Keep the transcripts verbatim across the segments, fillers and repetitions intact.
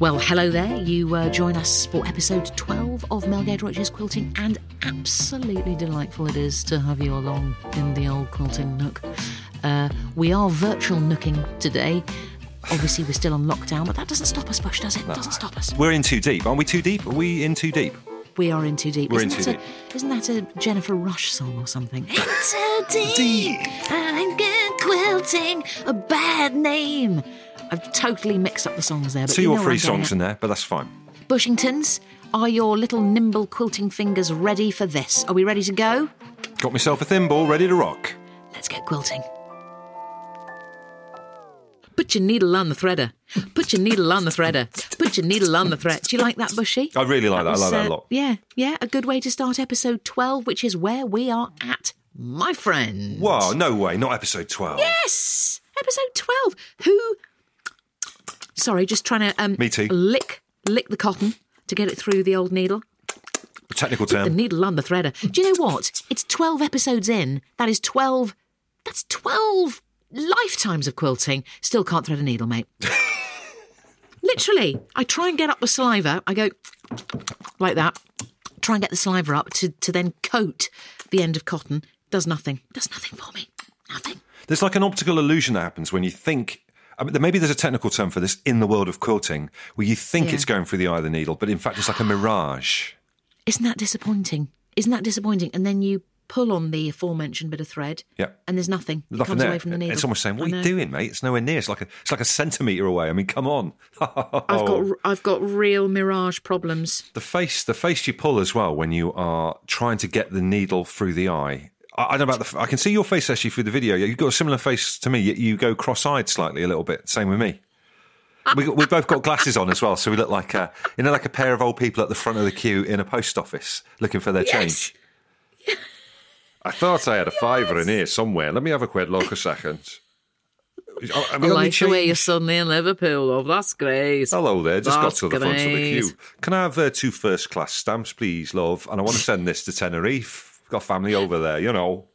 Well, hello there. You uh, join us for episode twelve of Mel Giedroyc's Quilting, and absolutely delightful it is to have you along in the old quilting nook. Uh, we are virtual nooking today. Obviously, we're still on lockdown, but that doesn't stop us, Bush, does it? No. It doesn't stop us. We're in too deep. Aren't we too deep? Are we in too deep? We are in too deep. We're isn't in too deep. A, isn't that a Jennifer Rush song or something? In too deep, deep. I'm good quilting, a bad name. I've totally mixed up the songs there. But Two you know or three songs in there, but that's fine. Bushingtons, are your little nimble quilting fingers ready for this? Are we ready to go? Got myself a thimble, ready to rock. Let's get quilting. Put your needle on the threader. Put your needle on the threader. Put your needle on the thread. Do you like that, Bushy? I really like that. that. Was, I like that a lot. Uh, yeah, yeah. A good way to start episode twelve, which is where we are at, my friend. Wow, no way. Not episode twelve. Yes! Episode twelve. Who... Sorry, just trying to um, Me too. lick lick the cotton to get it through the old needle. A technical term. Put the needle on the threader. Do you know what? It's twelve episodes in. That is twelve... That's twelve... lifetimes of quilting. Still can't thread a needle, mate. Literally, I try and get up the saliva. I go like that. Try and get the saliva up to, to then coat the end of cotton. Does nothing. Does nothing for me. Nothing. There's like an optical illusion that happens when you think... I mean, maybe there's a technical term for this in the world of quilting, where you think yeah. it's going through the eye of the needle, but in fact it's like a mirage. Isn't that disappointing? Isn't that disappointing? And then you... pull on the aforementioned bit of thread, yeah, and there's nothing. It nothing comes there. Away from the needle. It's almost saying, "What are you doing, mate? It's nowhere near. It's like a, it's like a centimetre away." I mean, come on. I've got, I've got real mirage problems. The face, the face you pull as well when you are trying to get the needle through the eye. I, I don't know about the. I can see your face actually through the video. You've got a similar face to me. You, you go cross-eyed slightly a little bit. Same with me. we we both got glasses on as well, so we look like a, you know, like a pair of old people at the front of the queue in a post office looking for their yes. change. I thought I had a yes. fiver in here somewhere. Let me have a quidlock a second. I like the way you're suddenly in Liverpool, love. That's great. Hello there. Just That's got to the great. front of the queue. Can I have uh, two first-class stamps, please, love? And I want to send this to Tenerife. I've got family over there, you know.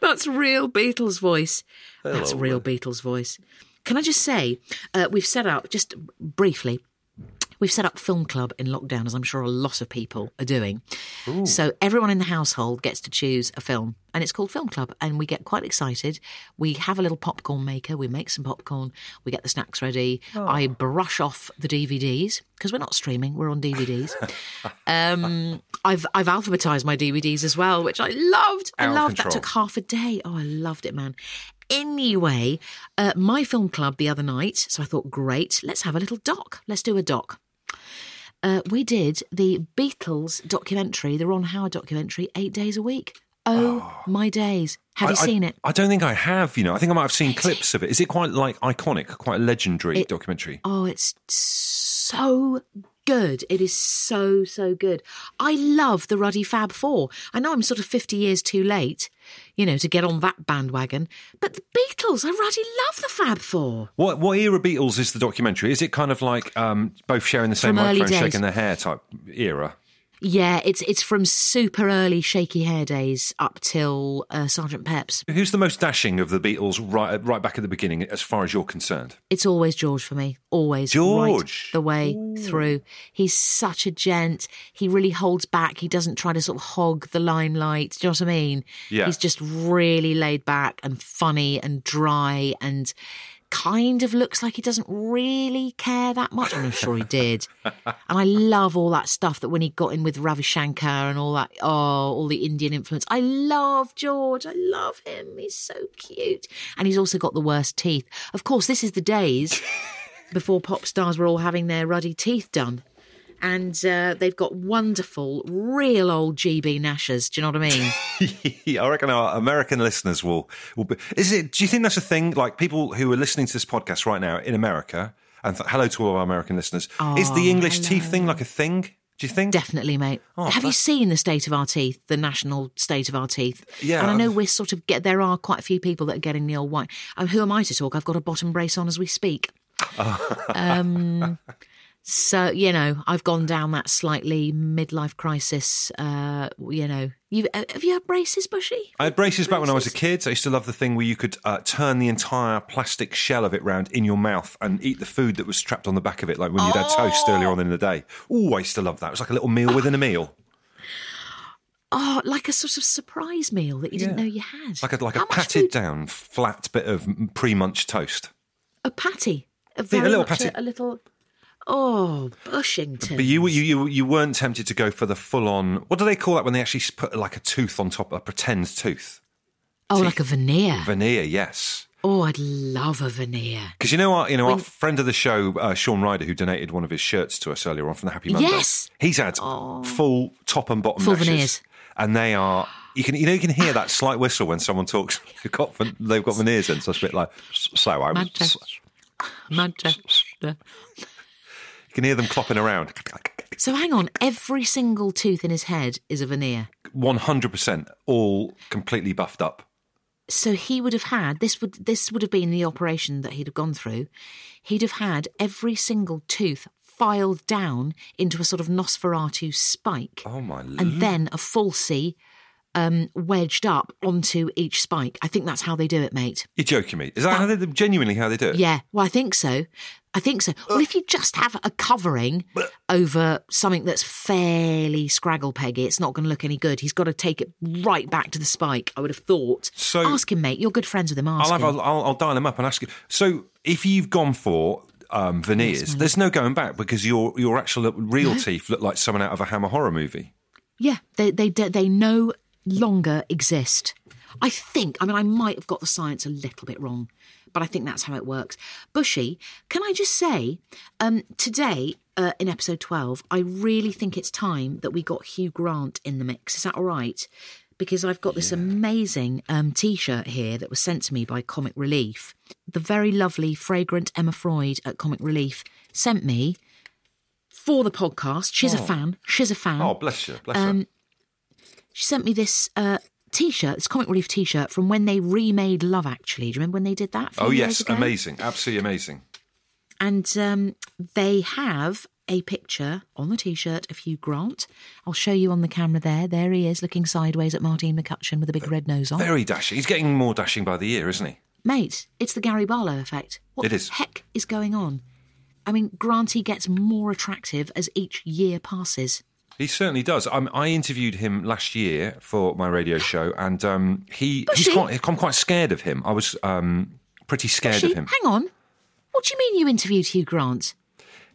That's real Beatles voice. Hello That's real there. Beatles voice. Can I just say, uh, we've set out, just briefly... We've set up Film Club in lockdown, as I'm sure a lot of people are doing. Ooh. So everyone in the household gets to choose a film, and it's called Film Club, and we get quite excited. We have a little popcorn maker. We make some popcorn. We get the snacks ready. Oh. I brush off the D V Ds, because we're not streaming. We're on D V Ds. um, I've I've alphabetised my D V Ds as well, which I loved. Out I loved. That took half a day. Oh, I loved it, man. Anyway, uh, my Film Club the other night, so I thought, great, let's have a little doc. Let's do a doc. Uh, we did the Beatles documentary, the Ron Howard documentary, eight days a week. Oh, oh. my days. Have I, you seen I, it? I don't think I have, you know. I think I might have seen clips of it. Is it quite, like, iconic, quite a legendary it, documentary? Oh, it's so good. It is so, so good. I love the Ruddy Fab Four. I know I'm sort of fifty years too late, you know, to get on that bandwagon. But the Beatles, I really love the Fab Four. What what era Beatles is the documentary? Is it kind of like um, both sharing the same microphone, shaking their hair type era? Yeah, it's it's from super early shaky hair days up till uh, Sergeant Pep's. Who's the most dashing of the Beatles right right back at the beginning, as far as you're concerned? It's always George for me. Always George. Right the way Ooh. through. He's such a gent. He really holds back. He doesn't try to sort of hog the limelight. Do you know what I mean? Yeah. He's just really laid back and funny and dry and... kind of looks like he doesn't really care that much. I'm sure he did. And I love all that stuff that when he got in with Ravi Shankar and all that, oh, all the Indian influence. I love George. I love him. He's so cute. And he's also got the worst teeth. Of course, this is the days before pop stars were all having their ruddy teeth done. And uh, they've got wonderful, real old G B Nashers. Do you know what I mean? I reckon our American listeners will, will be... Is it, do you think that's a thing? Like, people who are listening to this podcast right now in America, and th- hello to all our American listeners, oh, is the English hello. teeth thing like a thing? Do you think? Definitely, mate. Oh, Have that's... you seen the state of our teeth, the national state of our teeth? Yeah. And I know we're sort of... get. There are quite a few people that are getting the old white... Um, who am I to talk? I've got a bottom brace on as we speak. um... So, you know, I've gone down that slightly midlife crisis, uh, you know. You, have you had braces, Bushy? I had braces, braces back when I was a kid. So I used to love the thing where you could uh, turn the entire plastic shell of it round in your mouth and eat the food that was trapped on the back of it, like when you'd oh. had toast earlier on in the day. Oh, I used to love that. It was like a little meal oh. within a meal. Oh, like a sort of surprise meal that you yeah. didn't know you had. Like a, like a patted food? down, flat bit of pre-munched toast. A patty? A, very yeah, a little patty. A, a little... Oh, Bushington. But you, you you you weren't tempted to go for the full-on... What do they call that when they actually put like a tooth on top, a pretend tooth? Oh, Teeth. Like a veneer. Veneer, yes. Oh, I'd love a veneer. Because you know our, you know, when... our friend of the show, uh, Sean Ryder, who donated one of his shirts to us earlier on from the Happy Monday. Yes! He's had oh. full top and bottom full meshes, veneers. And they are... You can, you know, you can hear that slight whistle when someone talks. They've got, they've got veneers in, so it's a bit like... So I was... Manchester. You can hear them clopping around. So hang on, every single tooth in his head is a veneer? one hundred percent, all completely buffed up. So he would have had, this would this would have been the operation that he'd have gone through, he'd have had every single tooth filed down into a sort of Nosferatu spike. Oh my lord. And then a falsie um, wedged up onto each spike. I think that's how they do it, mate. You're joking me. Is that, that how they, genuinely how they do it? Yeah, well, I think so. I think so. Well, if you just have a covering over something that's fairly scraggle peggy, it's not going to look any good. He's got to take it right back to the spike, I would have thought. So ask him, mate. You're good friends with him. Ask I'll, have, him. I'll, I'll dial him up and ask him. So if you've gone for um, veneers, yes, there's no going back because your your actual real no. teeth look like someone out of a Hammer horror movie. Yeah, they they they no longer exist. I think, I mean, I might have got the science a little bit wrong, but I think that's how it works. Bushy, can I just say, um, today uh, in episode twelve, I really think it's time that we got Hugh Grant in the mix. Is that all right? Because I've got this yeah. amazing um, T-shirt here that was sent to me by Comic Relief. The very lovely, fragrant Emma Freud at Comic Relief sent me for the podcast. She's oh. a fan. She's a fan. Oh, bless you. Bless um, her. She sent me this... Uh, T-shirt, this Comic Relief T-shirt from when they remade Love Actually. Do you remember when they did that? Oh yes, amazing, absolutely amazing. And um, they have a picture on the T-shirt of Hugh Grant. I'll show you on the camera there. There he is, looking sideways at Martine McCutcheon with a big red nose on. Very dashing. He's getting more dashing by the year, isn't he? Mate, it's the Gary Barlow effect. What the heck is going on? I mean, Granty gets more attractive as each year passes. He certainly does. Um, I interviewed him last year for my radio show, and um, he, he's quite, I'm quite scared of him. I was um, pretty scared Bushy? of him. Hang on. What do you mean you interviewed Hugh Grant?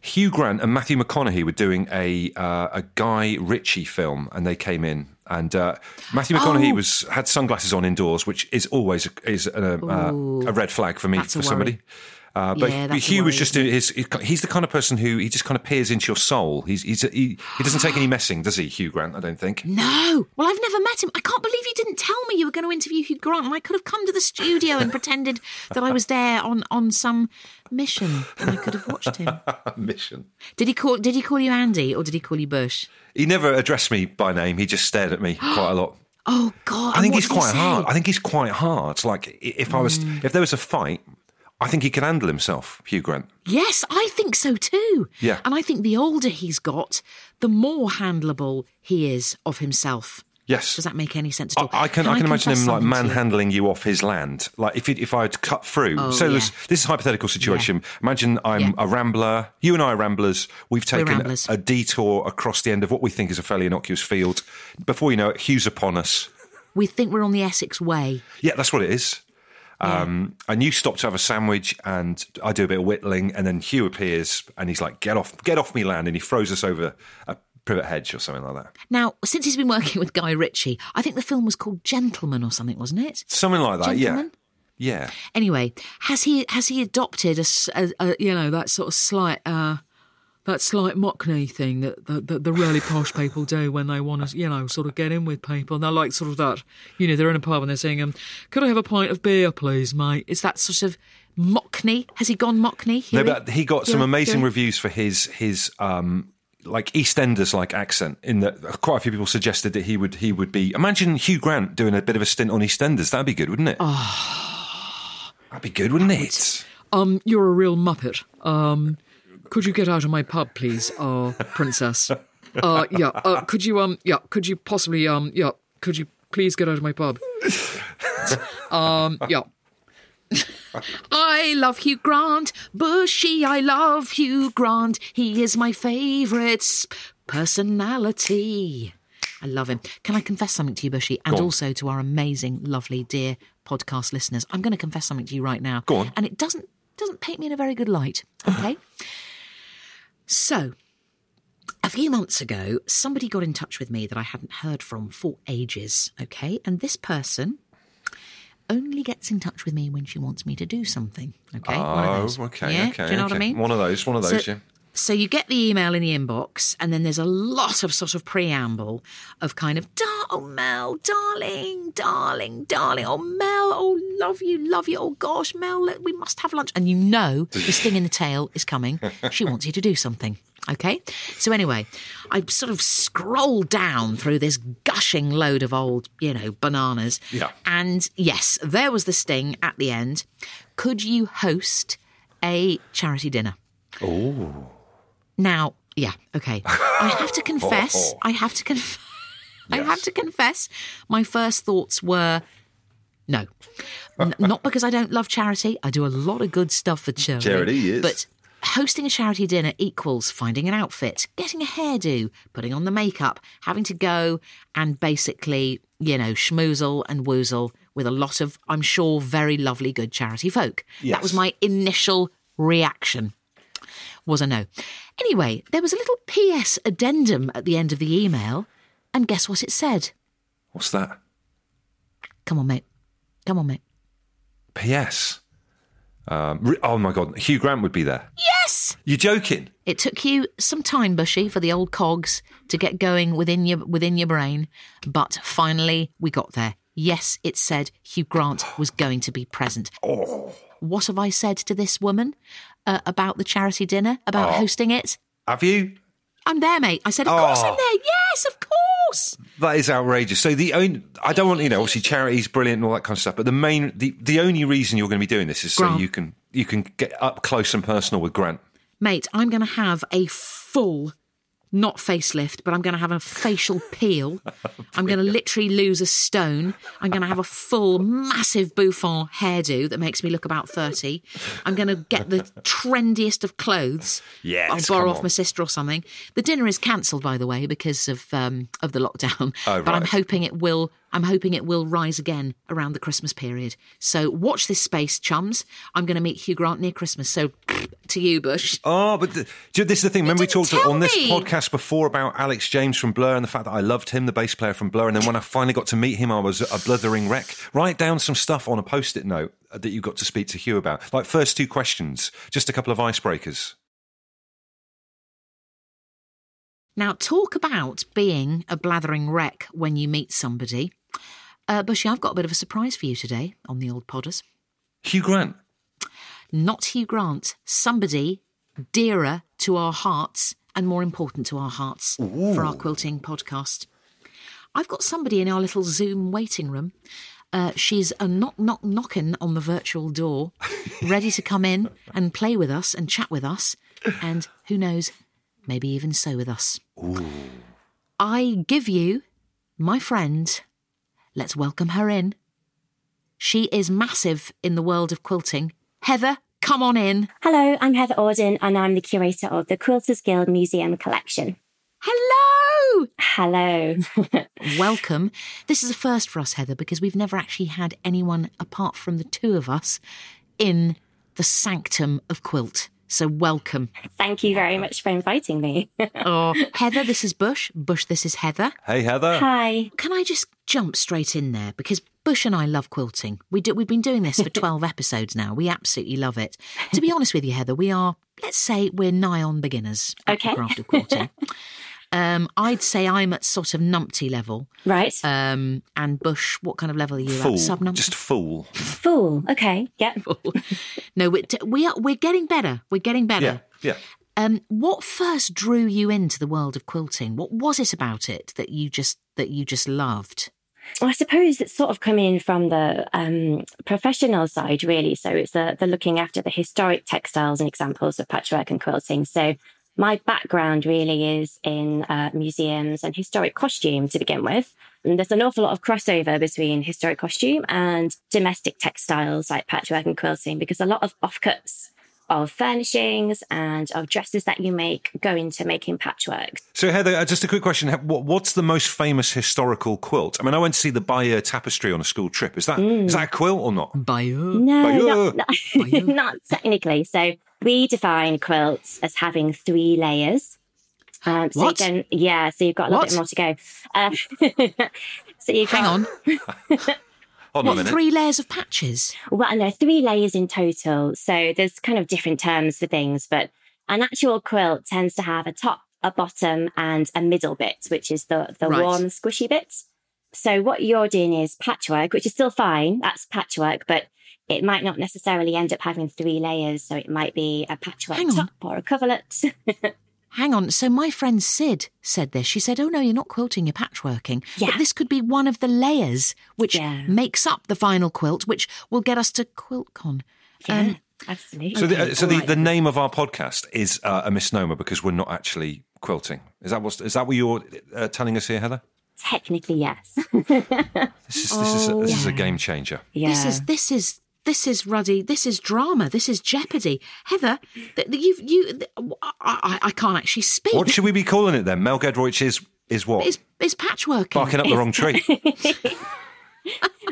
Hugh Grant and Matthew McConaughey were doing a uh, a Guy Ritchie film, and they came in. And uh, Matthew McConaughey oh. was had sunglasses on indoors, which is always a, is a, uh, a red flag for me, that's for somebody. Uh, but yeah, Hugh was just his, he's the kind of person who he just kind of peers into your soul. He's, he's he, he doesn't take any messing, does he, Hugh Grant? I don't think. No. Well, I've never met him. I can't believe you didn't tell me you were going to interview Hugh Grant, and I could have come to the studio and pretended that I was there on, on some mission, and I could have watched him. Mission. Did he call? Did he call you Andy or did he call you Bush? He never addressed me by name. He just stared at me quite a lot. Oh God! I think he's quite hard. I think he's quite hard. Like if I was, mm. if there was a fight. I think he can handle himself, Hugh Grant. Yes, I think so too. Yeah. And I think the older he's got, the more handleable he is of himself. Yes. Does that make any sense at all? I, I can, can I can I imagine him like manhandling you? you off his land. Like if it, if I had cut through. Oh, so yeah. this, this is a hypothetical situation. Yeah. Imagine I'm yeah. a rambler. You and I are ramblers. We've taken ramblers. a detour across the end of what we think is a fairly innocuous field. Before you know it, Hugh's upon us. We think we're on the Essex Way. Yeah, that's what it is. Yeah. Um, and you stop to have a sandwich and I do a bit of whittling and then Hugh appears and he's like, get off, get off me land. And he throws us over a privet hedge or something like that. Now, since he's been working with Guy Ritchie, I think the film was called Gentleman or something, wasn't it? Something like that, Gentleman? yeah. Yeah. Anyway, has he has he adopted a, a, a you know, that sort of slight... Uh, that slight mockney thing that, that, that the really posh people do when they want to, you know, sort of get in with people. And they're like sort of that, you know, they're in a pub and they're saying, um, could I have a pint of beer, please, mate? It's that sort of mockney. Has he gone mockney? Huey? No, but he got some yeah, amazing yeah. reviews for his, his um, like, EastEnders-like accent in that quite a few people suggested that he would he would be... Imagine Hugh Grant doing a bit of a stint on EastEnders. That'd be good, wouldn't it? Oh, That'd be good, wouldn't that it? Would... Um, you're a real muppet. Um... could you get out of my pub, please, uh, princess? Uh, yeah, uh, could you, um, yeah, could you possibly, um, yeah, could you please get out of my pub? um, yeah. I love Hugh Grant, Bushy, I love Hugh Grant. He is my favourite personality. I love him. Can I confess something to you, Bushy? And Go on. Also to our amazing, lovely, dear podcast listeners. I'm going to confess something to you right now. Go on. And it doesn't doesn't paint me in a very good light, okay? So, a few months ago, somebody got in touch with me that I hadn't heard from for ages, okay? And this person only gets in touch with me when she wants me to do something, okay? Oh, one of those. okay, yeah? okay. Do you know okay. what I mean? One of those, one of those, so, yeah. So you get the email in the inbox, and then there's a lot of sort of preamble of kind of, oh, Mel, darling, darling, darling, oh, Mel, oh, love you, love you, oh, gosh, Mel, we must have lunch. And you know the sting in the tail is coming. She wants you to do something, okay? So anyway, I sort of scroll down through this gushing load of old, you know, bananas. Yeah. And, yes, there was the sting at the end. Could you host a charity dinner? Oh. Now, yeah, okay. I have to confess, oh, oh. I have to confess, yes. I have to confess, my first thoughts were, no. N- not because I don't love charity. I do a lot of good stuff for charity. Charity, is. But hosting a charity dinner equals finding an outfit, getting a hairdo, putting on the makeup, having to go and basically, you know, schmoozle and woozle with a lot of, I'm sure, very lovely, good charity folk. Yes. That was my initial reaction. Was a no. Anyway, there was a little P S addendum at the end of the email, and guess what it said? What's that? Come on, mate. Come on, mate. P S. Um, oh, my God. Hugh Grant would be there. Yes! You're joking. It took you some time, Bushy, for the old cogs to get going within your within your brain, but finally we got there. Yes, it said Hugh Grant was going to be present. Oh. What have I said to this woman? Uh, about the charity dinner, about oh. hosting it. Have you? I'm there, mate. I said, of oh. course I'm there. Yes, of course. That is outrageous. So the only, I don't want, you know, obviously charity's brilliant and all that kind of stuff, but the main, the, the only reason you're going to be doing this is Grant. So you can you can get up close and personal with Grant. Mate, I'm going to have a full, not facelift, but I'm going to have a facial peel. I'm going to literally lose a stone. I'm going to have a full, massive bouffant hairdo that makes me look about thirty. I'm going to get the trendiest of clothes. Yes, I'll borrow off my sister or something. The dinner is cancelled, by the way, because of um, of the lockdown. Oh, right. But I'm hoping it will. I'm hoping it will rise again around the Christmas period. So watch this space, chums. I'm going to meet Hugh Grant near Christmas. So to you, Bush. Oh, but the, this is the thing. Remember we talked on this podcast before about Alex James from Blur and the fact that I loved him, the bass player from Blur. And then when I finally got to meet him, I was a blithering wreck. Write down some stuff on a post-it note that you got to speak to Hugh about. Like first two questions, just a couple of icebreakers. Now, talk about being a blathering wreck when you meet somebody. Uh, Bushy, I've got a bit of a surprise for you today on the old podders. Hugh Grant? Not Hugh Grant. Somebody dearer to our hearts and more important to our hearts Ooh. For our quilting podcast. I've got somebody in our little Zoom waiting room. Uh, she's a knock, knock, knocking on the virtual door, ready to come in and play with us and chat with us. And who knows, maybe even so with us. Ooh. I give you my friend. Let's welcome her in. She is massive in the world of quilting. Heather, come on in. Hello, I'm Heather Auden, and I'm the curator of the Quilters Guild Museum collection. Hello! Hello. Welcome. This is a first for us, Heather, because we've never actually had anyone apart from the two of us in the sanctum of quilt. So welcome. Thank you very much for inviting me. Oh, Heather, this is Bush. Bush, this is Heather. Hey, Heather. Hi. Can I just jump straight in there? Because Bush and I love quilting. We do, we've been doing this for twelve episodes now. We absolutely love it. To be honest with you, Heather, we are, let's say we're nigh on beginners at okay. the craft of quilting. um, I'd say I'm at sort of numpty level. Right. Um, and Bush, what kind of level are you fool. At? Sub-numpty? Just fool. Fool. Okay. Yeah. Fool. No, we, we are, we're getting better. We're getting better. Yeah, yeah. Um, what first drew you into the world of quilting? What was it about it that you just that you just loved? I suppose it's sort of coming from the um, professional side, really. So it's the, the looking after the historic textiles and examples of patchwork and quilting. So my background really is in uh, museums and historic costume to begin with. And there's an awful lot of crossover between historic costume and domestic textiles like patchwork and quilting, because a lot of offcuts of furnishings and of dresses that you make go into making patchwork. So Heather, just a quick question. What's the most famous historical quilt? I mean, I went to see the Bayeux Tapestry on a school trip. Is that mm. is that a quilt or not? Bayeux? No, Bayeux. Not, not, not technically. So we define quilts as having three layers. Um, so what? You don't, yeah, so you've got a little what? bit more to go. Uh, so you've Hang got, on. Hold what, three layers of patches? Well, no, three layers in total. So there's kind of different terms for things, but an actual quilt tends to have a top, a bottom, and a middle bit, which is the, the right. warm, squishy bit. So what you're doing is patchwork, which is still fine. That's patchwork, but it might not necessarily end up having three layers. So it might be a patchwork top or a coverlet. Hang on. So my friend Sid said this. She said, oh, no, you're not quilting, you're patchworking. Yeah. But this could be one of the layers which yeah. makes up the final quilt, which will get us to QuiltCon. Yeah, um, absolutely. So, the, okay, so right. the, the name of our podcast is uh, a misnomer because we're not actually quilting. Is that what, is that what you're uh, telling us here, Heather? Technically, yes. this is this oh, is this yeah. is a game changer. Yeah. This is this is... This is ruddy. This is drama. This is Jeopardy. Heather, th- you've, you. Th- I, I can't actually speak. What should we be calling it then? Mel Giedroyc is is what? Is is patchworking? Barking up it's... the wrong tree.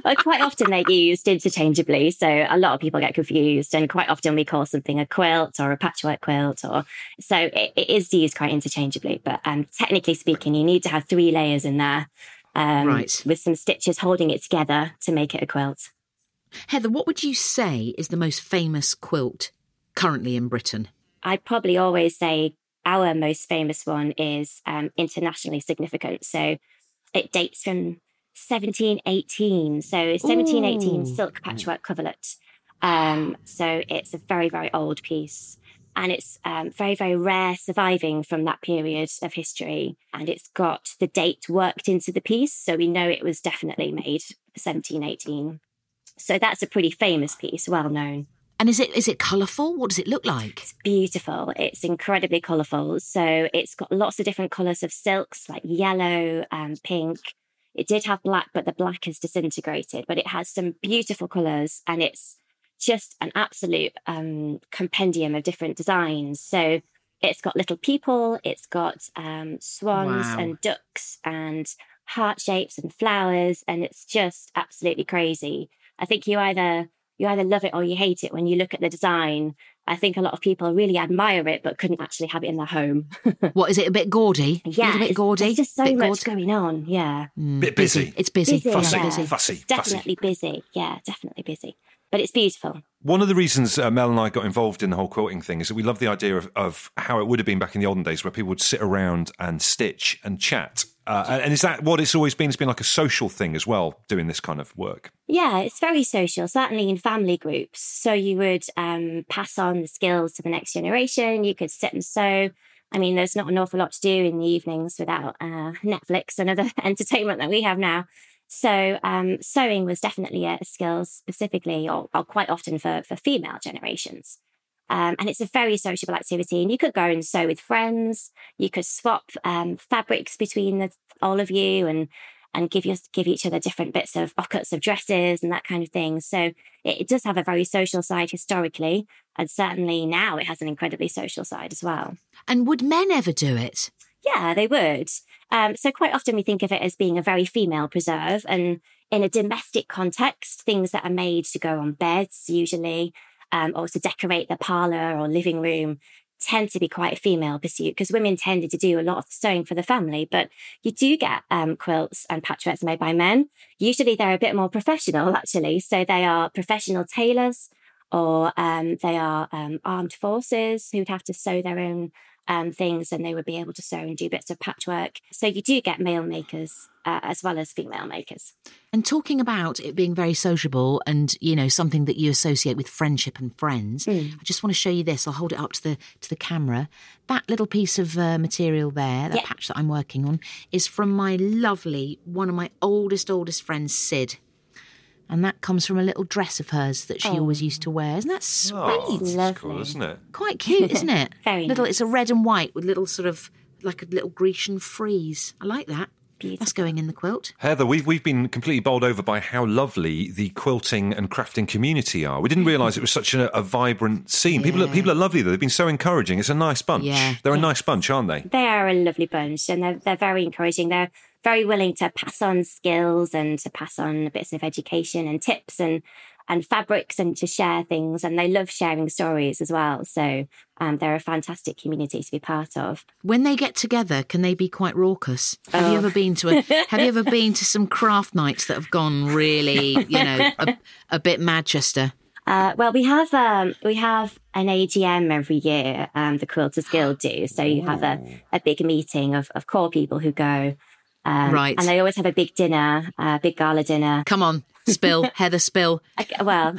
Well, quite often they're used interchangeably, so a lot of people get confused. And quite often we call something a quilt or a patchwork quilt, or so it, it is used quite interchangeably. But um, technically speaking, you need to have three layers in there, um, right. with some stitches holding it together to make it a quilt. Heather, what would you say is the most famous quilt currently in Britain? I'd probably always say our most famous one is um, internationally significant. So it dates from seventeen eighteen. So seventeen eighteen Ooh. Silk patchwork coverlet. Um, so it's a very, very old piece. And it's um, very, very rare surviving from that period of history. And it's got the date worked into the piece. So we know it was definitely made seventeen eighteen. So that's a pretty famous piece, well known. And is it is it colourful? What does it look like? It's beautiful. It's incredibly colourful. So it's got lots of different colours of silks, like yellow and pink. It did have black, but the black is disintegrated. But it has some beautiful colours, and it's just an absolute um, compendium of different designs. So it's got little people. It's got um, swans wow. and ducks and heart shapes and flowers, and it's just absolutely crazy. I think you either you either love it or you hate it when you look at the design. I think a lot of people really admire it, but couldn't actually have it in their home. What, is it a bit gaudy? Yeah. It's a bit gaudy. There's just so bit much gaudy. going on, yeah. Mm. Bit busy. It's busy. busy fussy, yeah. fussy, fussy. It's definitely fussy. busy, yeah, definitely busy. But it's beautiful. One of the reasons uh, Mel and I got involved in the whole quilting thing is that we love the idea of, of how it would have been back in the olden days where people would sit around and stitch and chat. Uh, and is that what it's always been? It's been like a social thing as well, doing this kind of work. Yeah, it's very social, certainly in family groups. So you would um, pass on the skills to the next generation. You could sit and sew. I mean, there's not an awful lot to do in the evenings without uh, Netflix and other entertainment that we have now. So um, sewing was definitely a skill specifically, or, or quite often for, for female generations. Um, and it's a very sociable activity, and you could go and sew with friends. You could swap um, fabrics between the, all of you, and and give your, give each other different bits of pockets of dresses and that kind of thing. So it, it does have a very social side historically, and certainly now it has an incredibly social side as well. And would men ever do it? Yeah, they would. Um, so quite often we think of it as being a very female preserve, and in a domestic context, things that are made to go on beds usually. Um, or to decorate the parlour or living room tend to be quite a female pursuit because women tended to do a lot of sewing for the family. But you do get um, quilts and patchworks made by men. Usually they're a bit more professional, actually. So they are professional tailors, or um, they are um, armed forces who'd have to sew their own um, things, and they would be able to sew and do bits of patchwork. So you do get male makers uh, as well as female makers. And talking about it being very sociable and, you know, something that you associate with friendship and friends, mm. I just want to show you this. I'll hold it up to the to the camera. That little piece of uh, material there, that yeah. patch that I'm working on, is from my lovely, one of my oldest, oldest friends, Sid. And that comes from a little dress of hers that she oh. always used to wear. Isn't that sweet? Oh, that's cool, isn't it? Quite cute, isn't it? Very little, nice. It's a red and white with little sort of, like a little Grecian frieze. I like that. Beautiful. That's going in the quilt. Heather, we've, we've been completely bowled over by how lovely the quilting and crafting community are. We didn't realise it was such a, a vibrant scene. Yeah. People, are, people are lovely, though. They've been so encouraging. It's a nice bunch. Yeah. They're yes. a nice bunch, aren't they? They are a lovely bunch, and they're, they're very encouraging. They're very willing to pass on skills and to pass on bits of education and tips and and fabrics and to share things. And they love sharing stories as well. So um, they're a fantastic community to be part of. When they get together, can they be quite raucous? Have oh. you ever been to a, Have you ever been to some craft nights that have gone really, you know, a, a bit Manchester? Uh, well, we have um, we have an A G M every year. Um, the Quilters Guild do. So you have a, a big meeting of, of core people who go. Um, right. And they always have a big dinner, a uh, big gala dinner. Come on. Spill, Heather, spill. Okay, well.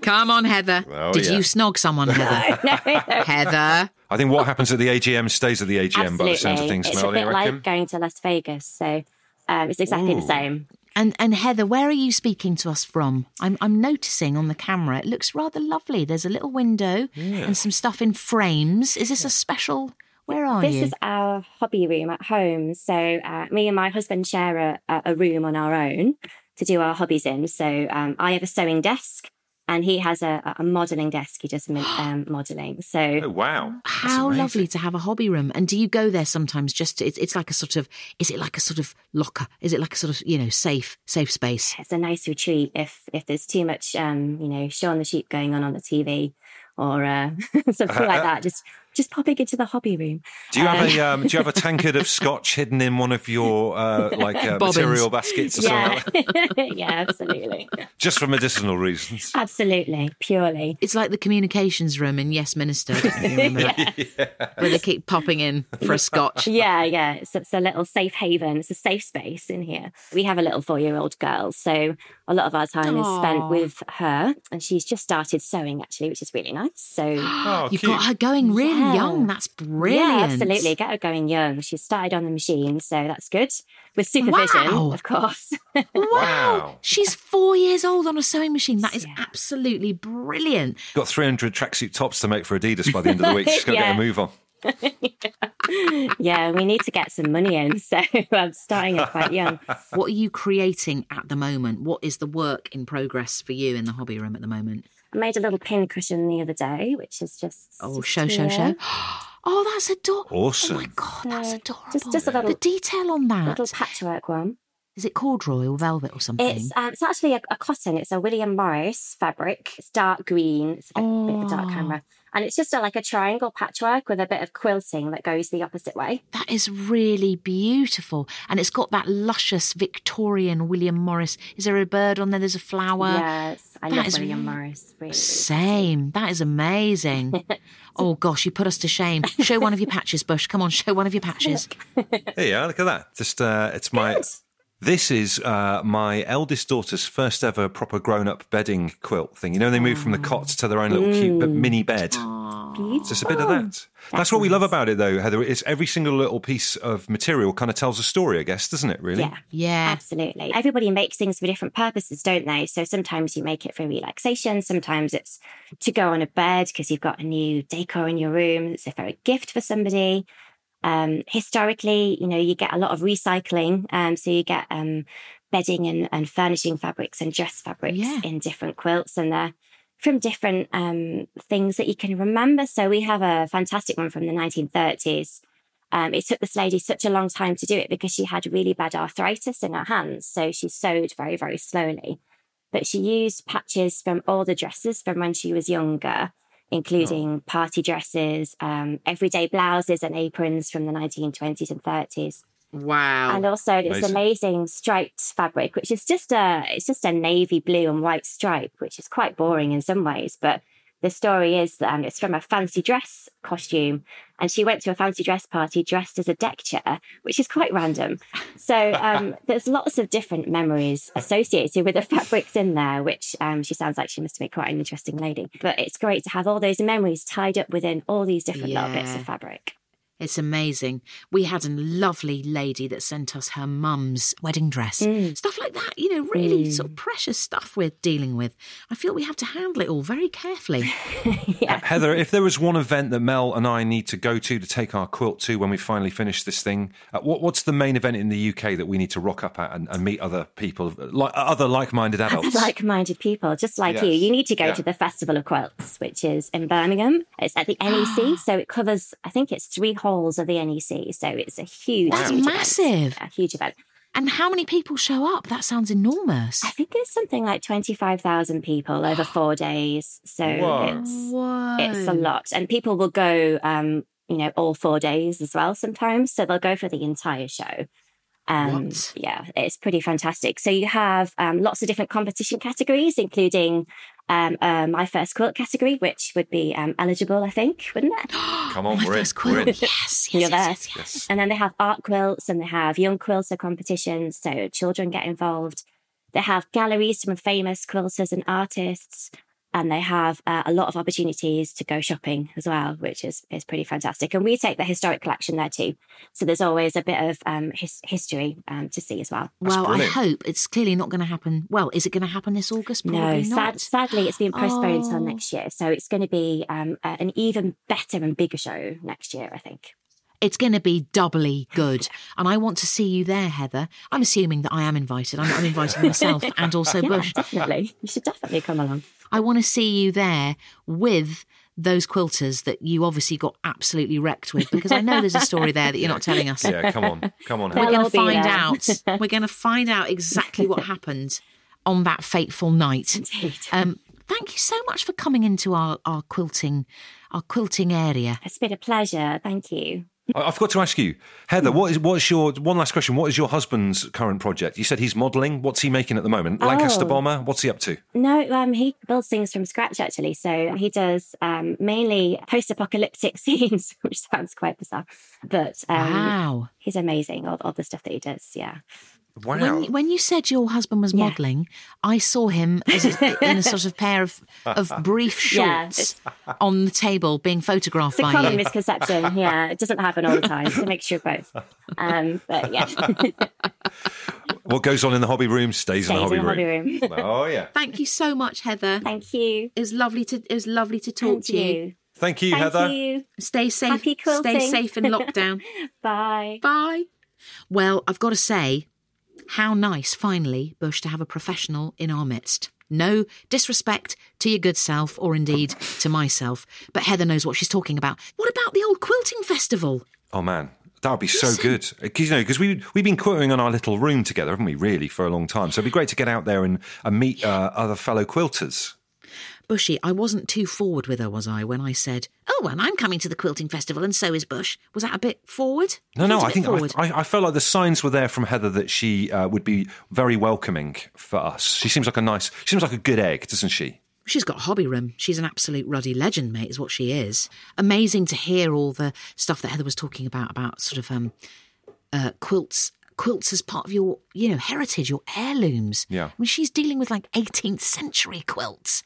Come on, Heather. Oh, Did yeah. you snog someone, Heather? No, no, no. Heather. I think what happens at the A G M stays at the A G M Absolutely. By the sounds of things. It's Mel, a bit like going to Las Vegas, so um, it's exactly Ooh. The same. And and Heather, where are you speaking to us from? I'm I'm noticing on the camera, it looks rather lovely. There's a little window yeah. and some stuff in frames. Is this a special... Where are this you? This is our hobby room at home. So uh, me and my husband share a, a room on our own to do our hobbies in. So um, I have a sewing desk and he has a, a modelling desk. He does um, modelling. So oh, wow. How lovely to have a hobby room. And do you go there sometimes just to, it's, it's like a sort of, is it like a sort of locker? Is it like a sort of, you know, safe, safe space? It's a nice retreat if, if there's too much, um, you know, Shaun the Sheep going on on the T V or uh, something uh, like that. Just... Just popping into the hobby room. Do you have um, a um, Do you have a tankard of scotch hidden in one of your uh, like uh, material baskets or yeah. something? Yeah, absolutely. Just for medicinal reasons. Absolutely, purely. It's like the communications room in Yes Minister. Don't you remember? Yes. Where they keep popping in for a scotch. Yeah, yeah. It's, it's a little safe haven. It's a safe space in here. We have a little four-year-old girl, so a lot of our time Aww. Is spent with her, and she's just started sewing actually, which is really nice. So oh, you've cute. Got her going really. Yeah. Young, that's brilliant. Yeah, absolutely. Get her going young. She started on the machine, so that's good. With supervision, wow. of course. Wow. wow. She's four years old on a sewing machine. That is yeah. absolutely brilliant. Got three hundred tracksuit tops to make for Adidas by the end of the week. She's going to yeah. get a move on. Yeah, we need to get some money in, so I'm starting it quite young. What are you creating at the moment? What is the work in progress for you in the hobby room at the moment? I made a little pin cushion the other day, which is just... Oh, just show, here. show, show. Oh, that's adorable. Awesome. Oh, my God, so, that's adorable. Just, just a little... The detail on that. Little patchwork one. Is it corduroy or velvet or something? It's um, it's actually a, a cotton. It's a William Morris fabric. It's dark green. It's a bit, oh. bit of a dark camera. And it's just a, like a triangle patchwork with a bit of quilting that goes the opposite way. That is really beautiful. And it's got that luscious Victorian William Morris. Is there a bird on there? There's a flower. Yes, I that love is William Morris. Really, same. That is amazing. Oh, gosh, you put us to shame. Show one of your patches, Bush. Come on, show one of your patches. There you are. Look at that. Just, uh, it's Good. my... This is uh, my eldest daughter's first ever proper grown-up bedding quilt thing. You know, they move from the cot to their own little mm. cute mini bed. Aww. Just a bit of that. That's, That's what we love about it, though, Heather. It's every single little piece of material kind of tells a story, I guess, doesn't it, really? Yeah, yeah. Absolutely. Everybody makes things for different purposes, don't they? So sometimes you make it for relaxation. Sometimes it's to go on a bed because you've got a new decor in your room. It's a favorite gift for somebody. Um, historically, you know, you get a lot of recycling. Um, so you get um, bedding and, and furnishing fabrics and dress fabrics yeah. in different quilts, and they're from different um, things that you can remember. So we have a fantastic one from the nineteen thirties. Um, it took this lady such a long time to do it because she had really bad arthritis in her hands. So she sewed very, very slowly. But she used patches from all the dresses from when she was younger, including oh. party dresses, um, everyday blouses and aprons from the nineteen twenties and thirties. Wow. And also this amazing. amazing striped fabric, which is just a it's just a navy blue and white stripe, which is quite boring in some ways. But the story is um, it's from a fancy dress costume. and she went to a fancy dress party dressed as a deck chair, which is quite random. So um, there's lots of different memories associated with the fabrics in there, which um, she sounds like she must have been quite an interesting lady. But it's great to have all those memories tied up within all these different yeah. little bits of fabric. It's amazing. We had a lovely lady that sent us her mum's wedding dress. Mm. Stuff like that, you know, really mm. sort of precious stuff we're dealing with. I feel we have to handle it all very carefully. yeah. uh, Heather, if there was one event that Mel and I need to go to to take our quilt to when we finally finish this thing, uh, what, what's the main event in the U K that we need to rock up at and, and meet other people, like other like-minded adults? Other like-minded people, just like yes. you. You need to go yeah. to the Festival of Quilts, which is in Birmingham. It's at the N E C, so it covers, I think it's three whole halls of the N E C, so it's a huge, that's huge massive, event. A huge event. And how many people show up? That sounds enormous. I think it's something like twenty-five thousand people over four days, so Whoa. it's Whoa. it's a lot. And people will go, um, you know, all four days as well sometimes. So they'll go for the entire show. Um, what? Yeah, it's pretty fantastic. So you have um, lots of different competition categories, including. Um, uh, my first quilt category, which would be um, eligible, I think, wouldn't it? Come on, we're in. We're in. Yes, yes, yes, yes, yes. And then they have art quilts and they have young quilter competitions, so children get involved. They have galleries from famous quilters and artists, and they have uh, a lot of opportunities to go shopping as well, which is, is pretty fantastic. And we take the historic collection there too. So there's always a bit of um, his- history um, to see as well. That's well, brilliant. I hope it's clearly not going to happen. Well, is it going to happen this August? Probably no, not. Sad- sadly, it's been postponed oh. until next year. So it's going to be um, a- an even better and bigger show next year, I think. It's going to be doubly good. And I want to see you there, Heather. I'm assuming that I am invited. I'm, I'm inviting myself and also yeah, Bush. Definitely. You should definitely come along. I want to see you there with those quilters that you obviously got absolutely wrecked with, because I know there's a story there that you're not telling us. Yeah, come on. Come on. We're going to find out. We're going to find out exactly what happened on that fateful night. Indeed. Um, Thank you so much for coming into our, our quilting our quilting area. It's been a pleasure. Thank you. I forgot to ask you, Heather, what is what's your one last question? What is your husband's current project? You said he's modelling. What's he making at the moment? Oh. Lancaster bomber. What's he up to? No, um, he builds things from scratch actually. So he does um, mainly post-apocalyptic scenes, which sounds quite bizarre. But um, wow, he's amazing. All, all the stuff that he does. Yeah. Wow. When, when you said your husband was yeah. modelling, I saw him as a, in a sort of pair of, of brief shorts yeah, on the table being photographed by you. It's a common misconception, yeah. It doesn't happen all the time, so make sure both. Um, but yeah. What goes on in the hobby room stays, stays in the hobby in the room. Hobby room. Oh, yeah. Thank you so much, Heather. Thank you. It was lovely to, it was lovely to talk and to you. you. Thank you, Thank Heather. Thank you. Stay safe. Happy quilting. Stay safe in lockdown. Bye. Bye. Well, I've got to say... how nice, finally, Bush, to have a professional in our midst. No disrespect to your good self or indeed to myself, but Heather knows what she's talking about. What about the old quilting festival? Oh, man, that would be Listen. so good. Because you know, we, we've been quilting in our little room together, haven't we, really, for a long time. So it'd be great to get out there and, and meet uh, other fellow quilters. Bushy, I wasn't too forward with her, was I, when I said, oh, and I'm coming to the quilting festival and so is Bush. Was that a bit forward? No, no, I think I, I felt like the signs were there from Heather that she uh, would be very welcoming for us. She seems like a nice, she seems like a good egg, doesn't she? She's got a hobby room. She's an absolute ruddy legend, mate, is what she is. Amazing to hear all the stuff that Heather was talking about, about sort of um, uh, quilts quilts as part of your, you know, heritage, your heirlooms. Yeah. I mean, she's dealing with like eighteenth century quilts.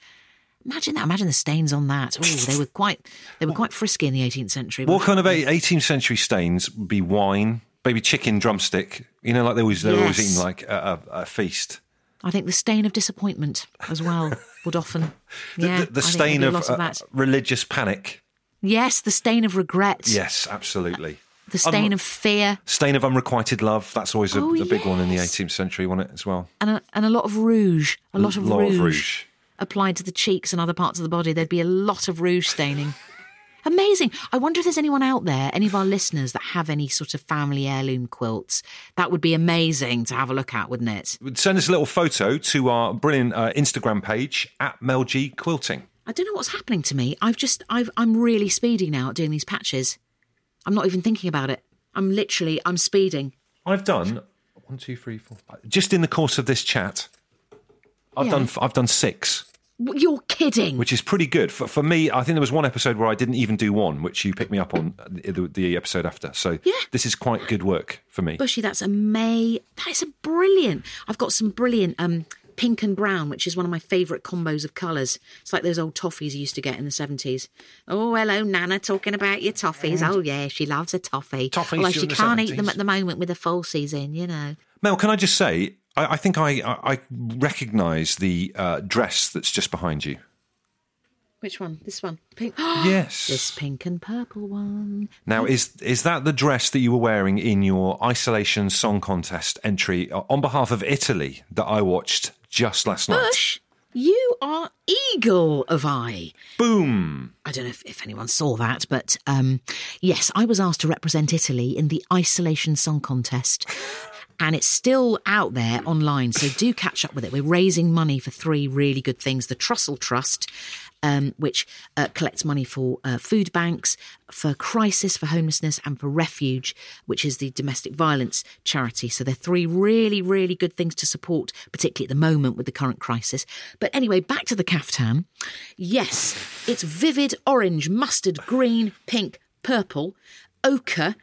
Imagine that. Imagine the stains on that. Oh, they were quite they were quite frisky in the eighteenth century. What kind of eighteenth century stains would be wine, maybe chicken drumstick? You know, like they always, they're yes. always eating like a, a, a feast. I think the stain of disappointment as well would often. Yeah, the the, the stain of, of uh, religious panic. Yes, the stain of regret. Yes, absolutely. The stain Un- of fear. Stain of unrequited love. That's always a, oh, a big yes. one in the eighteenth century, wasn't it, as well? And a, and a lot of rouge. A lot of a lot rouge. Of rouge. Applied to the cheeks and other parts of the body, there'd be a lot of rouge staining. Amazing. I wonder if there's anyone out there, any of our listeners that have any sort of family heirloom quilts. That would be amazing to have a look at, wouldn't it? Send us a little photo to our brilliant uh, Instagram page, at Mel G Quilting. I don't know what's happening to me. I've just, I've, I'm really speeding now at doing these patches. I'm not even thinking about it. I'm literally, I'm speeding. I've done one, two, three, four, five. Just in the course of this chat... I've yeah. done I've done six. You're kidding. Which is pretty good. For, for me, I think there was one episode where I didn't even do one, which you picked me up on the, the episode after. So yeah. This is quite good work for me. Bushy, that's a May. That is a brilliant. I've got some brilliant um, pink and brown, which is one of my favourite combos of colours. It's like those old toffees you used to get in the seventies. Oh, hello, Nana, talking about your toffees. And oh, yeah, she loves a toffee. Toffees. Although she can't eat them at the moment with the falsies in, you know. Mel, can I just say... I think I, I recognise the uh, dress that's just behind you. Which one? This one? Pink? Yes. This pink and purple one. Now, is is that the dress that you were wearing in your Isolation Song Contest entry on behalf of Italy that I watched just last night? Bush, you are eagle of eye. Boom. I don't know if, if anyone saw that, but um, yes, I was asked to represent Italy in the Isolation Song Contest. And it's still out there online, so do catch up with it. We're raising money for three really good things. The Trussell Trust, um, which uh, collects money for uh, food banks, for Crisis, for homelessness, and for Refuge, which is the domestic violence charity. So they're three really, really good things to support, particularly at the moment with the current crisis. But anyway, back to the caftan. Yes, it's vivid orange, mustard, green, pink, purple, ochre,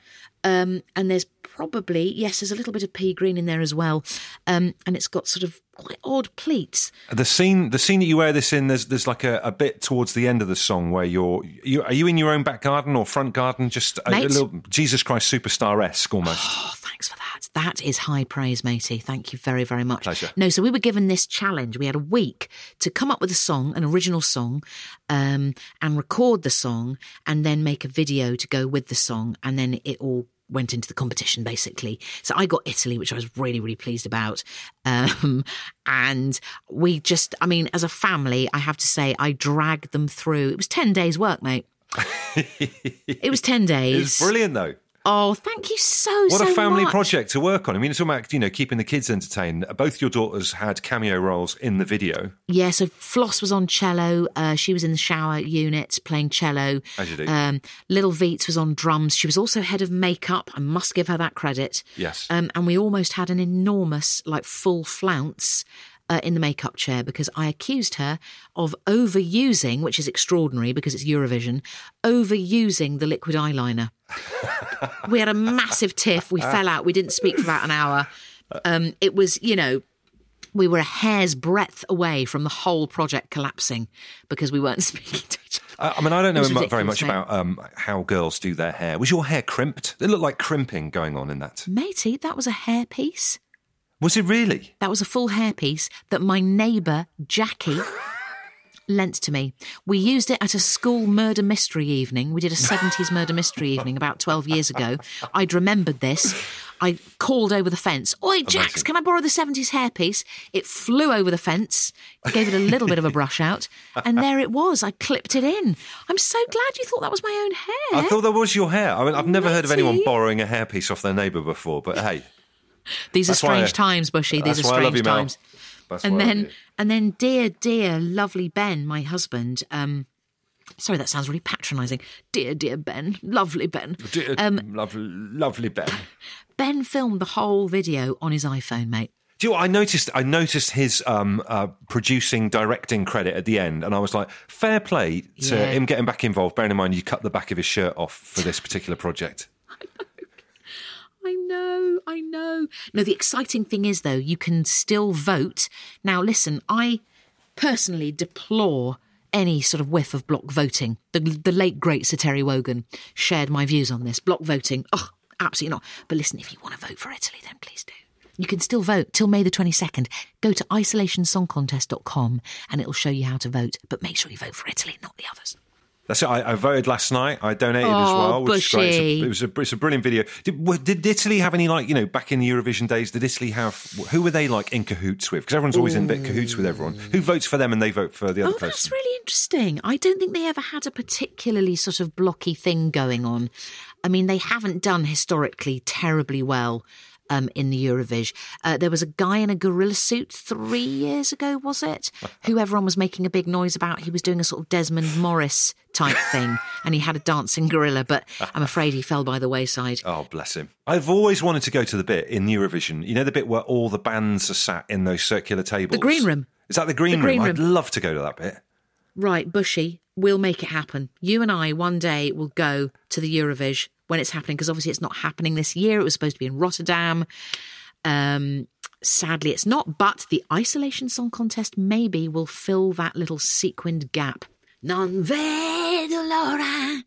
Um, and there's probably, yes, there's a little bit of pea green in there as well. Um, and it's got sort of quite odd pleats. The scene the scene that you wear this in, there's there's like a, a bit towards the end of the song where you're... You, are you in your own back garden or front garden? Just a, a little Jesus Christ Superstar-esque almost. Oh, thanks for that. That is high praise, matey. Thank you very, very much. Pleasure. No, so we were given this challenge. We had a week to come up with a song, an original song, um, and record the song and then make a video to go with the song. And then it all... went into the competition, basically. So I got Italy, which I was really, really pleased about. Um, and we just, I mean, as a family, I have to say, I dragged them through. It was ten days work, mate. It was ten days. It was brilliant, though. Oh, thank you so, so much. What a family project to work on. I mean, it's all about, you know, keeping the kids entertained. Both your daughters had cameo roles in the video. Yeah, so Floss was on cello. Uh, she was in the shower unit playing cello. As you do. Um, Little Veets was on drums. She was also head of makeup. I must give her that credit. Yes. Um, and we almost had an enormous, like, full flounce Uh, in the makeup chair because I accused her of overusing, which is extraordinary because it's Eurovision, overusing the liquid eyeliner. We had a massive tiff. We fell out. We didn't speak for about an hour. Um, it was, you know, we were a hair's breadth away from the whole project collapsing because we weren't speaking to each other. I mean, I don't know very much about um, how girls do their hair. Was your hair crimped? It looked like crimping going on in that. Matey, that was a hair piece. Was it really? That was a full hairpiece that my neighbour, Jackie, lent to me. We used it at a school murder mystery evening. We did a seventies murder mystery evening about twelve years ago. I'd remembered this. I called over the fence, "Oi, Jax, can I borrow the seventies hairpiece?" It flew over the fence, gave it a little bit of a brush out, and there it was. I clipped it in. I'm so glad you thought that was my own hair. I thought that was your hair. I mean, I've never Matty. heard of anyone borrowing a hairpiece off their neighbour before, but hey... These that's are strange I, times, Bushy. These are strange you, times. And then, and then, dear, dear, lovely Ben, my husband. Um, sorry, that sounds really patronising. Dear, dear Ben, lovely Ben, dear, um, lovely, lovely Ben. Ben filmed the whole video on his iPhone, mate. Do you know what? I noticed? I noticed his um, uh, producing, directing credit at the end, and I was like, fair play to yeah. him getting back involved. Bearing in mind, you cut the back of his shirt off for this particular project. I know, I know. No, the exciting thing is, though, you can still vote. Now, listen, I personally deplore any sort of whiff of block voting. The, the late, great Sir Terry Wogan shared my views on this. Block voting, oh, absolutely not. But listen, if you want to vote for Italy, then please do. You can still vote till May the twenty-second. Go to isolation song contest dot com and it'll show you how to vote. But make sure you vote for Italy, not the others. That's it. I, I voted last night. I donated oh, as well, which Bushy. is great. It's a, it was a, it's a brilliant video. Did, did Italy have any, like, you know, back in the Eurovision days, did Italy have, who were they, like, in cahoots with? Because everyone's always Ooh. in a bit cahoots with everyone. Who votes for them and they vote for the other oh, person? Oh, that's really interesting. I don't think they ever had a particularly sort of blocky thing going on. I mean, they haven't done historically terribly well Um, in the Eurovision. Uh, there was a guy in a gorilla suit three years ago, was it? Who everyone was making a big noise about. He was doing a sort of Desmond Morris type thing and he had a dancing gorilla, but I'm afraid he fell by the wayside. Oh, bless him. I've always wanted to go to the bit in Eurovision, you know, the bit where all the bands are sat in those circular tables. The green room. Is that the green, the green room? room? I'd love to go to that bit. Right, Bushy, we'll make it happen. You and I one day will go to the Eurovision when it's happening, because obviously it's not happening this year. It was supposed to be in Rotterdam. Um, sadly, it's not. But the Isolation Song Contest maybe will fill that little sequined gap. Non vedo l'ora,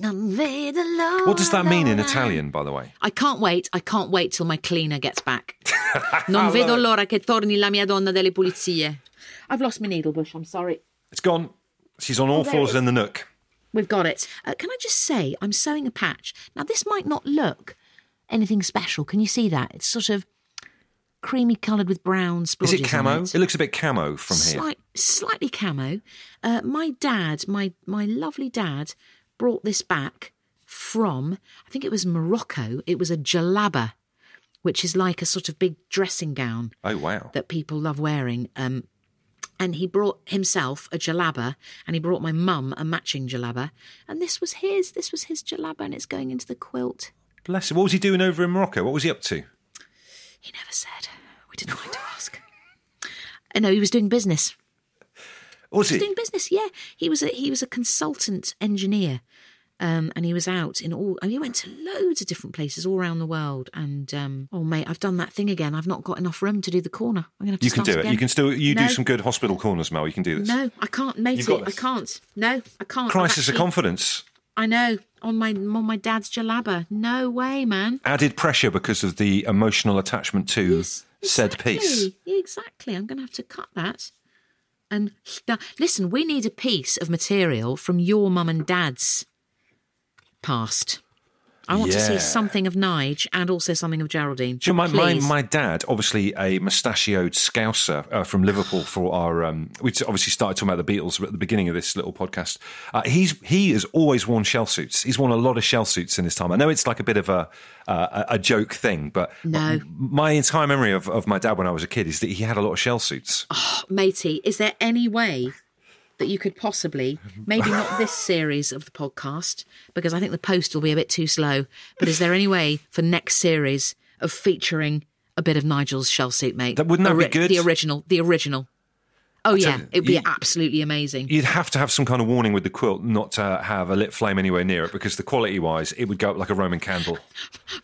non vedo l'ora. What does that mean in Italian, by the way? I can't wait. I can't wait till my cleaner gets back. Non vedo l'ora che torni la mia donna delle pulizie. I've lost my needle, Bush. I'm sorry. It's gone. She's on all oh, fours in the nook. We've got it. Uh, can I just say, I'm sewing a patch. Now, this might not look anything special. Can you see that? It's sort of creamy coloured with brown splotches. Is it camo? It. it looks a bit camo from Slight, here. Slightly camo. Uh, my dad, my, my lovely dad, brought this back from, I think it was Morocco. It was a jalaba, which is like a sort of big dressing gown. Oh, wow. That people love wearing. Um, and he brought himself a jalaba, and he brought my mum a matching jalaba. And this was his. This was his jalaba, and it's going into the quilt. Bless him. What was he doing over in Morocco? What was he up to? He never said. We didn't like to ask. And no, he was doing business. Was he? Was doing business, yeah. He was a, he was a consultant engineer, um, and he was out in all... I mean, he went to loads of different places all around the world, and, um, oh, mate, I've done that thing again. I've not got enough room to do the corner. I'm going to have to You can do it. Again. You can still... You no. do some good hospital corners, Mel. You can do this. No, I can't, mate. I can't. No, I can't. Crisis actually, of confidence. I know. On my on my dad's jalaba. No way, man. Added pressure because of the emotional attachment to yes, exactly. said piece. Yeah, exactly. I'm going to have to cut that. And now, listen, we need a piece of material from your mum and dad's past. I want yeah. to see something of Nige and also something of Geraldine. Do you know, my, my, my dad, obviously a mustachioed Scouser uh, from Liverpool for our... Um, we obviously started talking about the Beatles at the beginning of this little podcast. Uh, he's He has always worn shell suits. He's worn a lot of shell suits in his time. I know it's like a bit of a uh, a joke thing, but no. my, my entire memory of, of my dad when I was a kid is that he had a lot of shell suits. Oh, matey, is there any way... that you could possibly, maybe not this series of the podcast, because I think the post will be a bit too slow, but is there any way for next series of featuring a bit of Nigel's shell suit, mate? That, wouldn't that Ori- be good? The original, the original. Oh, yeah, you, it'd be you, absolutely amazing. You'd have to have some kind of warning with the quilt not to have a lit flame anywhere near it, because the quality-wise, it would go up like a Roman candle.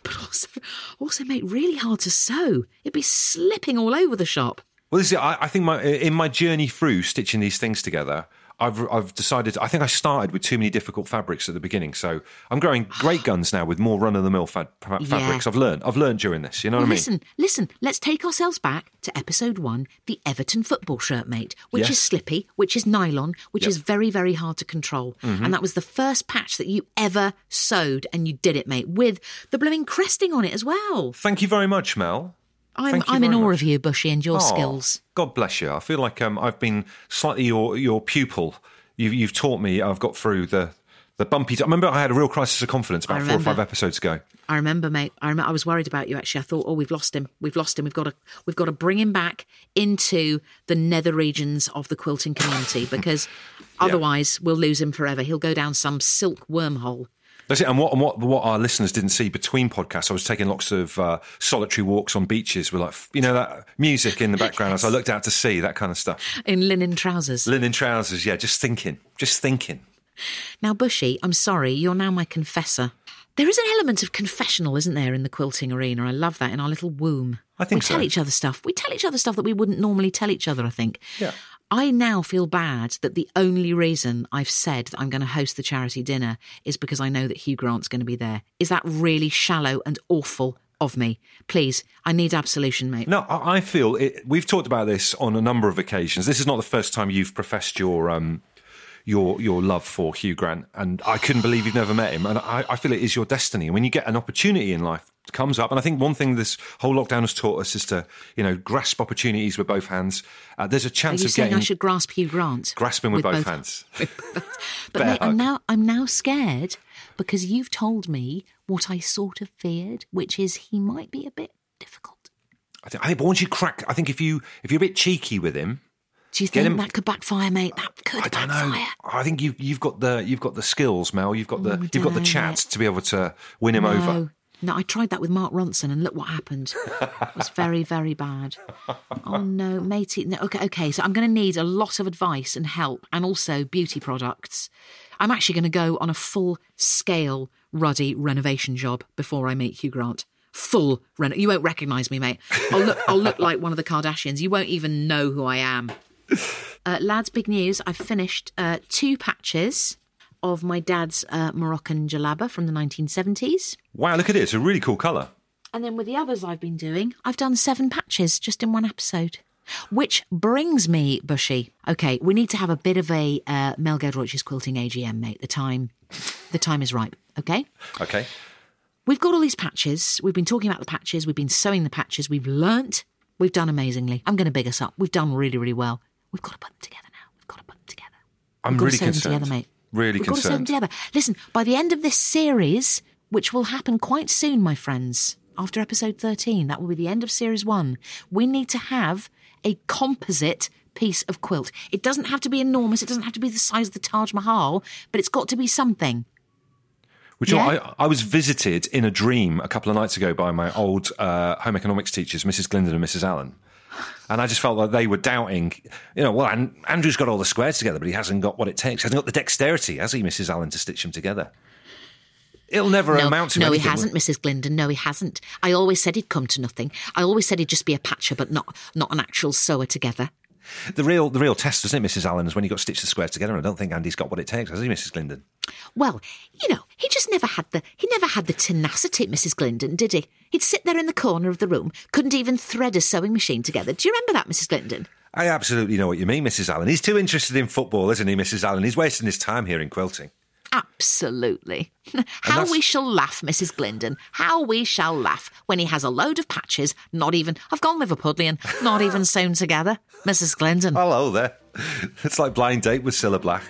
But also, also, mate, really hard to sew. It'd be slipping all over the shop. Well, this is, I, I think my, in my journey through stitching these things together, I've I've decided, I think I started with too many difficult fabrics at the beginning. So I'm growing great guns now with more run-of-the-mill fa- fa- yeah. fabrics. I've learned. I've learned during this, you know well, what I mean? Listen, listen, let's take ourselves back to episode one, the Everton football shirt, mate, which yes. is slippy, which is nylon, which yep. is very, very hard to control. Mm-hmm. And that was the first patch that you ever sewed, and you did it, mate, with the blooming cresting on it as well. Thank you very much, Mel. I'm, I'm in awe much. of you, Bushy, and your oh, skills. God bless you. I feel like um, I've been slightly your your pupil. You've, you've taught me. I've got through the, the bumpy... T- I remember I had a real crisis of confidence about four or five episodes ago. I remember, mate. I, rem- I was worried about you, actually. I thought, oh, we've lost him. We've lost him. We've got to we've got to bring him back into the nether regions of the quilting community, because otherwise yeah. we'll lose him forever. He'll go down some silk wormhole. That's it. And what, and what what our listeners didn't see between podcasts, I was taking lots of uh, solitary walks on beaches with, like, you know, that music in the background yes. as I looked out to sea, that kind of stuff. In linen trousers. Linen trousers, yeah, just thinking, just thinking. Now, Bushy, I'm sorry, you're now my confessor. There is an element of confessional, isn't there, in the quilting arena? I love that, in our little womb. I think we so. We tell each other stuff. We tell each other stuff that we wouldn't normally tell each other, I think. Yeah. I now feel bad that the only reason I've said that I'm going to host the charity dinner is because I know that Hugh Grant's going to be there. Is that really shallow and awful of me? Please, I need absolution, mate. No, I feel it, we've talked about this on a number of occasions. This is not the first time you've professed your um, your your love for Hugh Grant, and I couldn't believe you've never met him. And I, I feel it is your destiny. And when you get an opportunity in life, comes up, and I think one thing this whole lockdown has taught us is to, you know, grasp opportunities with both hands. Uh, there's a chance Are you of saying getting. I should grasp Hugh Grant. Grasping with, with both, both hands. But mate, I'm now I'm now scared because you've told me what I sort of feared, which is he might be a bit difficult. I think, I think but once you crack, I think if you if you're a bit cheeky with him. Do you think him, that could backfire, mate? That could I don't backfire. know. I think you've you've got the you've got the skills, Mel. You've got the oh, you've got the chat to be able to win him no. over. No, I tried that with Mark Ronson, and look what happened. It was very, very bad. Oh, no, matey. No, okay, okay, so I'm going to need a lot of advice and help, and also beauty products. I'm actually going to go on a full-scale Ruddy renovation job before I meet Hugh Grant. Full reno. You won't recognise me, mate. I'll look, I'll look like one of the Kardashians. You won't even know who I am. Uh, lads, big news. I've finished uh, two patches of my dad's uh, Moroccan jalaba from the nineteen seventies. Wow, look at it. It's a really cool colour. And then with the others I've been doing, I've done seven patches just in one episode. Which brings me, Bushy. Okay, we need to have a bit of a uh, Mel Giedroyc's Quilting A G M, mate. The time, the time is ripe, okay? Okay. We've got all these patches. We've been talking about the patches. We've been sewing the patches. We've learnt. We've done amazingly. I'm going to big us up. We've done really, really well. We've got to put them together now. We've got to put them together. I'm We've really got to sew concerned. Them together, mate. Really We've concerned. Got to sew them together. Listen, by the end of this series, which will happen quite soon, my friends, after episode thirteen, that will be the end of series one, we need to have a composite piece of quilt. It doesn't have to be enormous. It doesn't have to be the size of the Taj Mahal, but it's got to be something. Which yeah. I, I was visited in a dream a couple of nights ago by my old uh, home economics teachers, Missus Glendon and Missus Allen. And I just felt like they were doubting, you know, well, and Andrew's got all the squares together, but he hasn't got what it takes. He hasn't got the dexterity, has he, Missus Allen, to stitch them together? It'll never no, amount to no, anything. No, he hasn't, Missus Glendon. No, he hasn't. I always said he'd come to nothing. I always said he'd just be a patcher, but not not an actual sewer together. The real the real test, isn't it, Missus Allen, is when you got stitched the squares together. And I don't think Andy's got what it takes, has he, Missus Glendon? Well, you know, he just never had the he never had the tenacity, Missus Glendon, did he? He'd sit there in the corner of the room, couldn't even thread a sewing machine together. Do you remember that, Missus Glendon? I absolutely know what you mean, Missus Allen. He's too interested in football, isn't he, Missus Allen? He's wasting his time here in quilting. Absolutely. How we shall laugh, Missus Glendon. How we shall laugh when he has a load of patches, not even, I've gone Liverpudlian, not even sewn together. Missus Glendon. Hello there. It's like Blind Date with Cilla Black.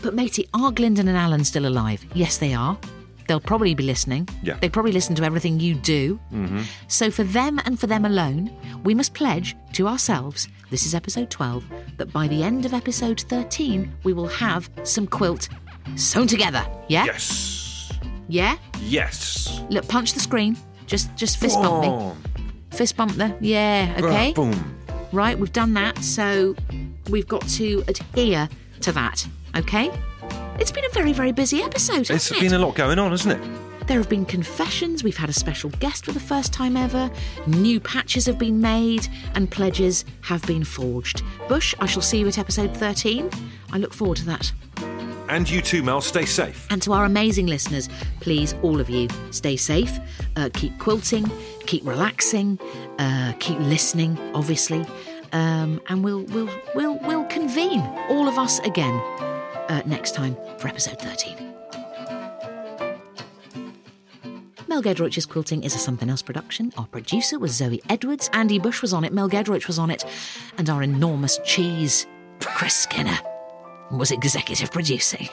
But matey, are Glendon and Alan still alive? Yes, they are. They'll probably be listening. Yeah. They probably listen to everything you do. Mm-hmm. So for them and for them alone, we must pledge to ourselves, this is episode twelve, that by the end of episode thirteen, we will have some quilt sewn together, yeah? Yes. Yeah? Yes. Look, punch the screen. Just just fist bump me. Fist bump the... Yeah, okay? Uh, boom. Right, we've done that, so we've got to adhere to that, okay? It's been a very, very busy episode, hasn't It's it? been a lot going on, hasn't it? There have been confessions, we've had a special guest for the first time ever, new patches have been made, and pledges have been forged. Bush, I shall see you at episode thirteen. I look forward to that. And you too, Mel. Stay safe. And to our amazing listeners, please, all of you, stay safe, uh, keep quilting, keep relaxing, uh, keep listening, obviously, um, and we'll we'll we'll we'll convene all of us again uh, next time for episode thirteen. Mel Giedroyc's Quilting is a Something Else production. Our producer was Zoe Edwards. Andy Bush was on it. Mel Giedroyc was on it, and our enormous cheese, Chris Skinner, was executive producing.